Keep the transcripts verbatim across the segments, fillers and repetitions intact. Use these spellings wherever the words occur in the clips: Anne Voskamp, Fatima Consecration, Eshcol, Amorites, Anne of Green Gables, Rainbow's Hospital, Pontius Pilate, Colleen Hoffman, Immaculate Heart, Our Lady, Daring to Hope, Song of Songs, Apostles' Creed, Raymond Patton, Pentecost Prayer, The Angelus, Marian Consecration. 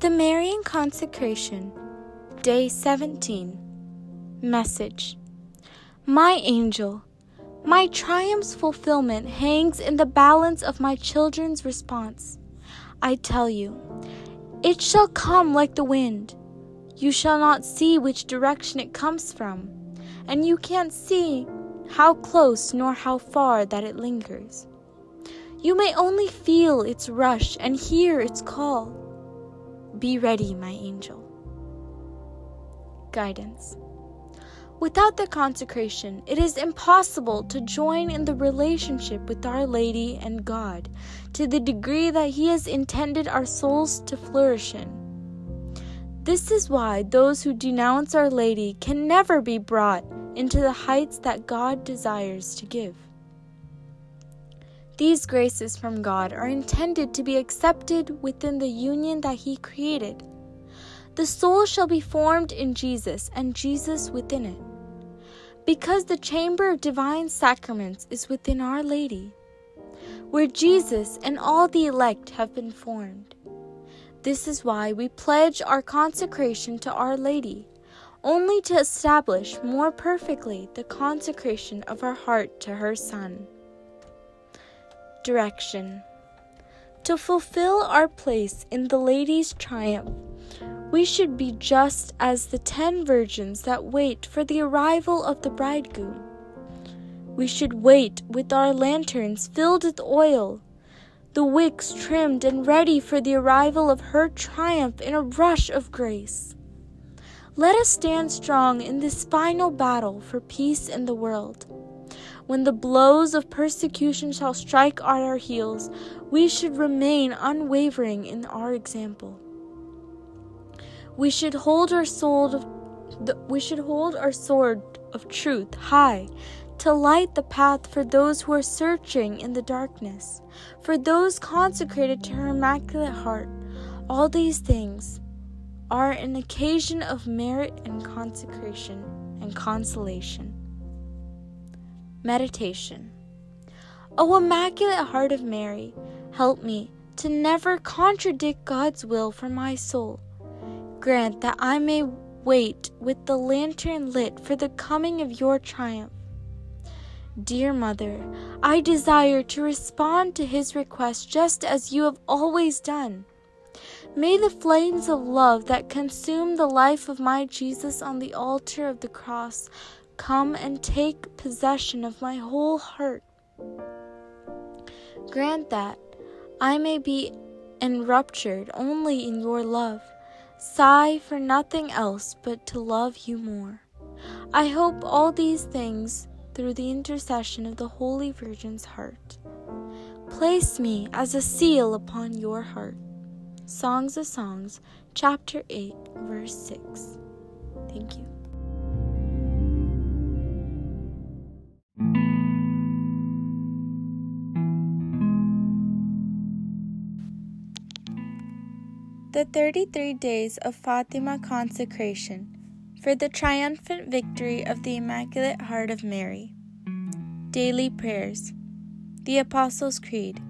The Marian Consecration, Day seventeen. Message. My angel, my triumph's fulfillment hangs in the balance of my children's response. I tell you, it shall come like the wind. You shall not see which direction it comes from, and you can't see how close nor how far that it lingers. You may only feel its rush and hear its call. Be ready, my angel. Guidance. Without the consecration, it is impossible to join in the relationship with Our Lady and God to the degree that He has intended our souls to flourish in. This is why those who denounce Our Lady can never be brought into the heights that God desires to give. These graces from God are intended to be accepted within the union that He created. The soul shall be formed in Jesus and Jesus within it. Because the chamber of divine sacraments is within Our Lady, where Jesus and all the elect have been formed. This is why we pledge our consecration to Our Lady, only to establish more perfectly the consecration of our heart to her Son. Direction. To fulfill our place in the Lady's triumph, we should be just as the ten virgins that wait for the arrival of the bridegroom. We should wait with our lanterns filled with oil, the wicks trimmed and ready for the arrival of her triumph in a rush of grace. Let us stand strong in this final battle for peace in the world. When the blows of persecution shall strike at our heels, we should remain unwavering in our example. We should hold our sword of, we should hold our sword of truth high to light the path for those who are searching in the darkness, for those consecrated to her Immaculate Heart. All these things are an occasion of merit and consecration and consolation. Meditation. O Immaculate Heart of Mary, help me to never contradict God's will for my soul. Grant that I may wait with the lantern lit for the coming of your triumph. Dear Mother, I desire to respond to His request just as you have always done. May the flames of love that consume the life of my Jesus on the altar of the cross come and take possession of my whole heart. Grant that I may be enraptured only in your love, sigh for nothing else but to love you more. I hope all these things through the intercession of the Holy Virgin's heart. Place me as a seal upon your heart. Songs of Songs, chapter eight, verse six. Thank you. The thirty-three days of Fatima Consecration for the triumphant victory of the Immaculate Heart of Mary. Daily prayers. The Apostles' Creed.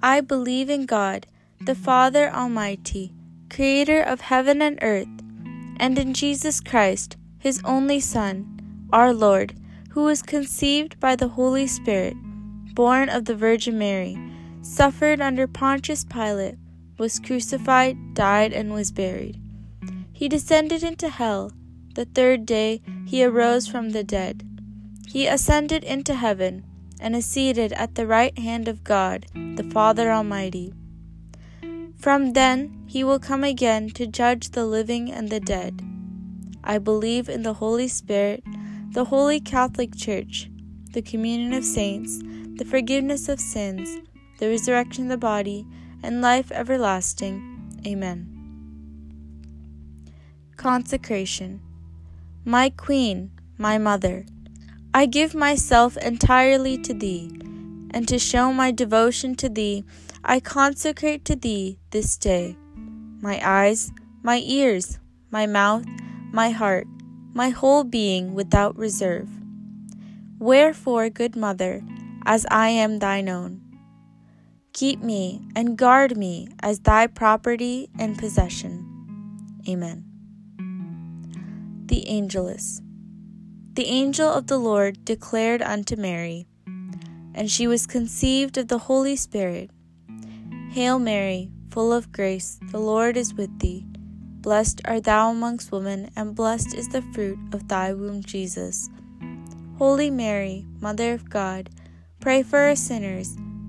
I believe in God, the Father Almighty, Creator of heaven and earth, and in Jesus Christ, His only Son, our Lord, who was conceived by the Holy Spirit, born of the Virgin Mary, suffered under Pontius Pilate, was crucified, died, and was buried. He descended into hell. The third day He arose from the dead. He ascended into heaven and is seated at the right hand of God, the Father Almighty. From then He will come again to judge the living and the dead. I believe in the Holy Spirit, the Holy Catholic Church, the communion of saints, the forgiveness of sins, the resurrection of the body, and life everlasting. Amen. Consecration. My Queen, my Mother, I give myself entirely to Thee, and to show my devotion to Thee, I consecrate to Thee this day my eyes, my ears, my mouth, my heart, my whole being without reserve. Wherefore, good Mother, as I am Thine own, Keep me and guard me as thy property and possession. Amen. The Angelus. The angel of the Lord declared unto Mary, and she was conceived of the Holy Spirit. Hail Mary, full of grace, the Lord is with thee. Blessed art thou amongst women, and blessed is the fruit of thy womb, Jesus. Holy Mary, Mother of God, pray for us sinners,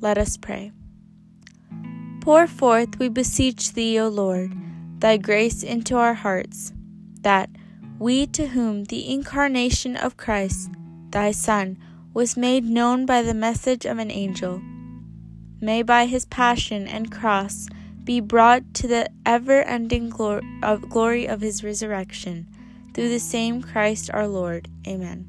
Let us pray. Pour forth, we beseech thee, O Lord, thy grace into our hearts, that we to whom the incarnation of Christ, thy Son, was made known by the message of an angel, may by his passion and cross be brought to the ever-ending glory of his resurrection, through the same Christ our Lord. Amen.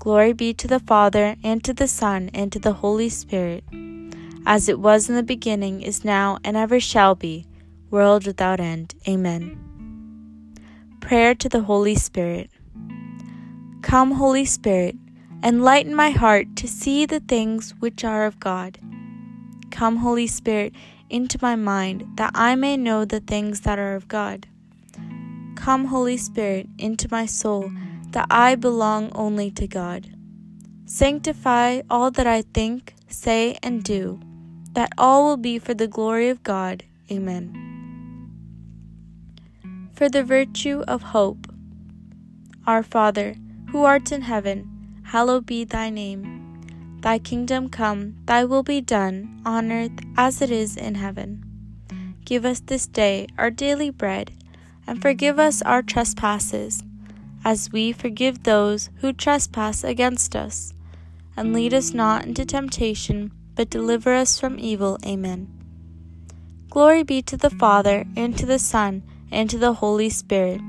Glory be to the Father, and to the Son, and to the Holy Spirit, as it was in the beginning, is now, and ever shall be, world without end. Amen. Prayer to the Holy Spirit. Come, Holy Spirit, enlighten my heart to see the things which are of God. Come, Holy Spirit, into my mind, that I may know the things that are of God. Come, Holy Spirit, into my soul, that I belong only to God. Sanctify all that I think, say, and do, that all will be for the glory of God. Amen. For the virtue of hope. Our Father, who art in heaven, hallowed be thy name. Thy kingdom come, thy will be done, on earth as it is in heaven. Give us this day our daily bread, and forgive us our trespasses, as we forgive those who trespass against us. And lead us not into temptation, but deliver us from evil. Amen. Glory be to the Father, and to the Son, and to the Holy Spirit,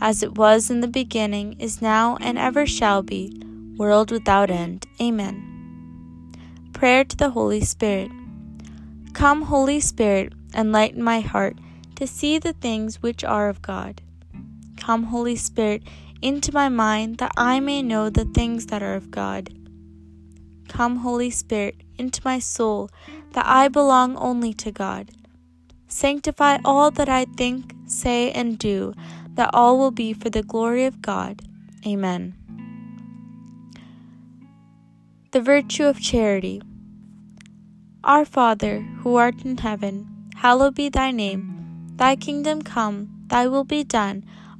as it was in the beginning, is now, and ever shall be, world without end. Amen. Prayer to the Holy Spirit. Come, Holy Spirit, enlighten my heart to see the things which are of God. Come, Holy Spirit, into my mind, that I may know the things that are of God. Come, Holy Spirit, into my soul, that I belong only to God. Sanctify all that I think, say, and do, that all will be for the glory of God. Amen. The virtue of charity. Our Father, who art in heaven, hallowed be thy name. Thy kingdom come, thy will be done,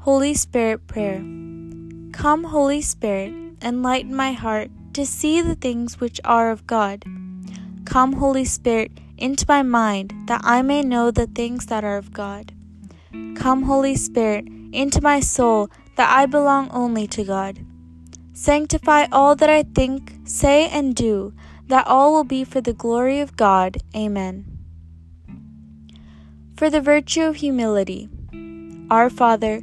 Holy Spirit prayer. Come, Holy Spirit, enlighten my heart to see the things which are of God. Come, Holy Spirit, into my mind, that I may know the things that are of God. Come, Holy Spirit, into my soul, that I belong only to God. Sanctify all that I think, say, and do, that all will be for the glory of God. Amen. For the virtue of humility. Our Father,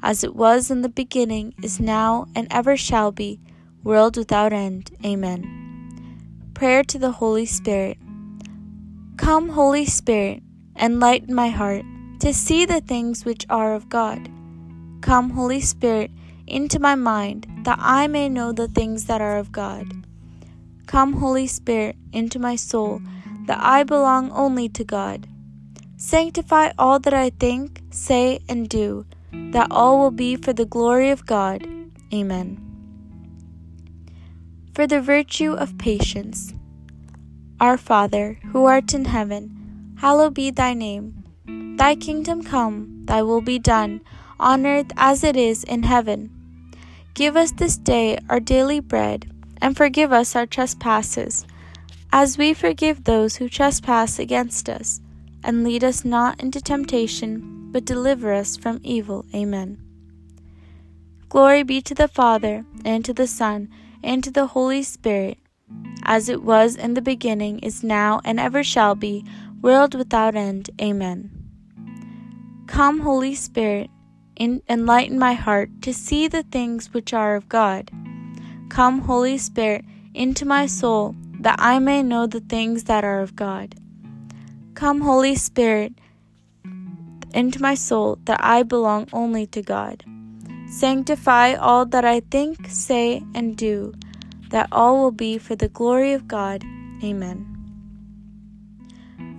as it was in the beginning, is now, and ever shall be, world without end. Amen. Prayer to the Holy Spirit. Come, Holy Spirit, enlighten my heart to see the things which are of God. Come, Holy Spirit, into my mind, that I may know the things that are of God. Come, Holy Spirit, into my soul, that I belong only to God. Sanctify all that I think, say, and do, that all will be for the glory of God. Amen. For the virtue of patience. Our Father, who art in heaven, hallowed be thy name. Thy kingdom come, thy will be done, on earth as it is in heaven. Give us this day our daily bread, and forgive us our trespasses, as we forgive those who trespass against us. And lead us not into temptation, but deliver us from evil. Amen. Glory be to the Father, and to the Son, and to the Holy Spirit, as it was in the beginning, is now, and ever shall be, world without end. Amen. Come, Holy Spirit, in- enlighten my heart to see the things which are of God. Come, Holy Spirit, into my soul, that I may know the things that are of God. Come, Holy Spirit, into my soul, that I belong only to God. Sanctify all that I think, say, and do, that all will be for the glory of God. Amen.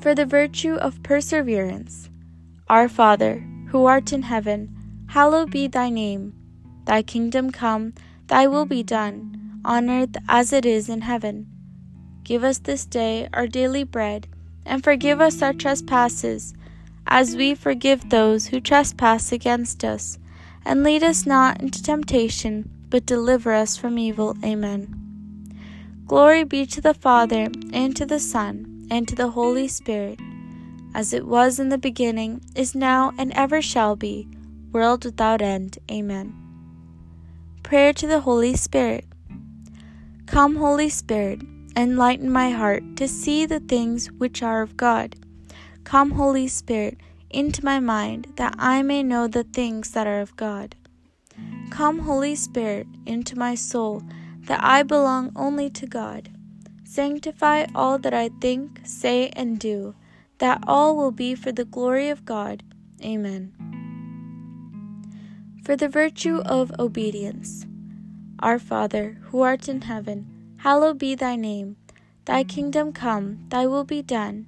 For the virtue of perseverance. Our Father, who art in heaven, hallowed be thy name. Thy kingdom come, thy will be done, on earth as it is in heaven. Give us this day our daily bread, and forgive us our trespasses, as we forgive those who trespass against us. And lead us not into temptation, but deliver us from evil. Amen. Glory be to the Father, and to the Son, and to the Holy Spirit, as it was in the beginning, is now, and ever shall be, world without end. Amen. Prayer to the Holy Spirit. Come, Holy Spirit, enlighten my heart to see the things which are of God. Come, Holy Spirit, into my mind, that I may know the things that are of God. Come, Holy Spirit, into my soul, that I belong only to God. Sanctify all that I think, say, and do, that all will be for the glory of God. Amen. For the virtue of obedience. Our Father, who art in heaven, hallowed be thy name. Thy kingdom come, thy will be done,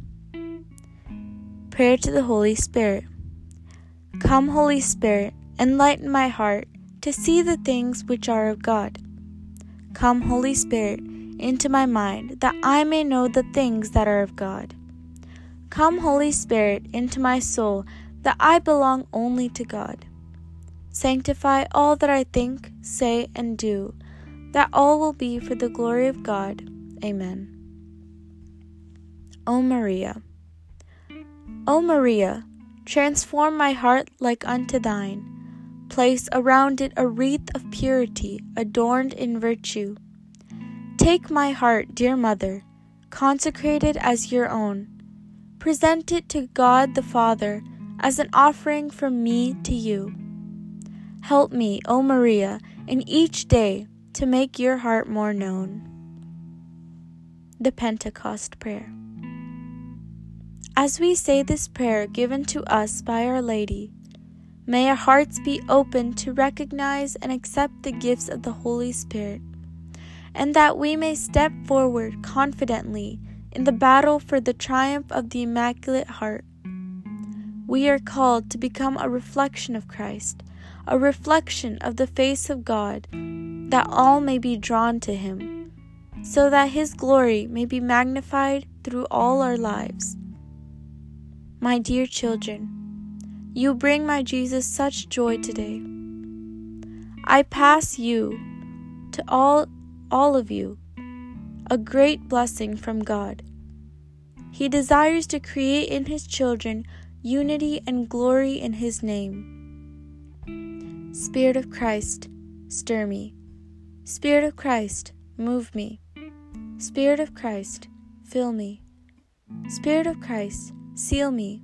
Prayer to the Holy Spirit. Come, Holy Spirit, enlighten my heart to see the things which are of God. Come, Holy Spirit, into my mind, that I may know the things that are of God. Come, Holy Spirit, into my soul, that I belong only to God. Sanctify all that I think, say, and do, that all will be for the glory of God. Amen. O Maria, O Maria, transform my heart like unto thine. Place around it a wreath of purity, adorned in virtue. Take my heart, dear Mother, consecrated as your own. present it to God the Father as an offering from me to you. Help me, O Maria, in each day to make your heart more known. The Pentecost Prayer. As we say this prayer given to us by Our Lady, may our hearts be open to recognize and accept the gifts of the Holy Spirit, and that we may step forward confidently in the battle for the triumph of the Immaculate Heart. We are called to become a reflection of Christ, a reflection of the face of God, that all may be drawn to Him, so that His glory may be magnified through all our lives. My dear children, you bring my Jesus such joy today. I pass you, to all, all of you, a great blessing from God. He desires to create in His children unity and glory in His name. Spirit of Christ, stir me. Spirit of Christ, move me. Spirit of Christ, fill me. Spirit of Christ, seal me.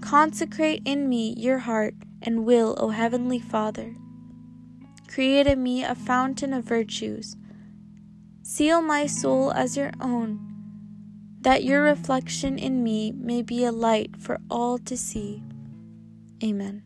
Consecrate in me your heart and will, O Heavenly Father. Create in me a fountain of virtues. Seal my soul as your own, that your reflection in me may be a light for all to see. Amen.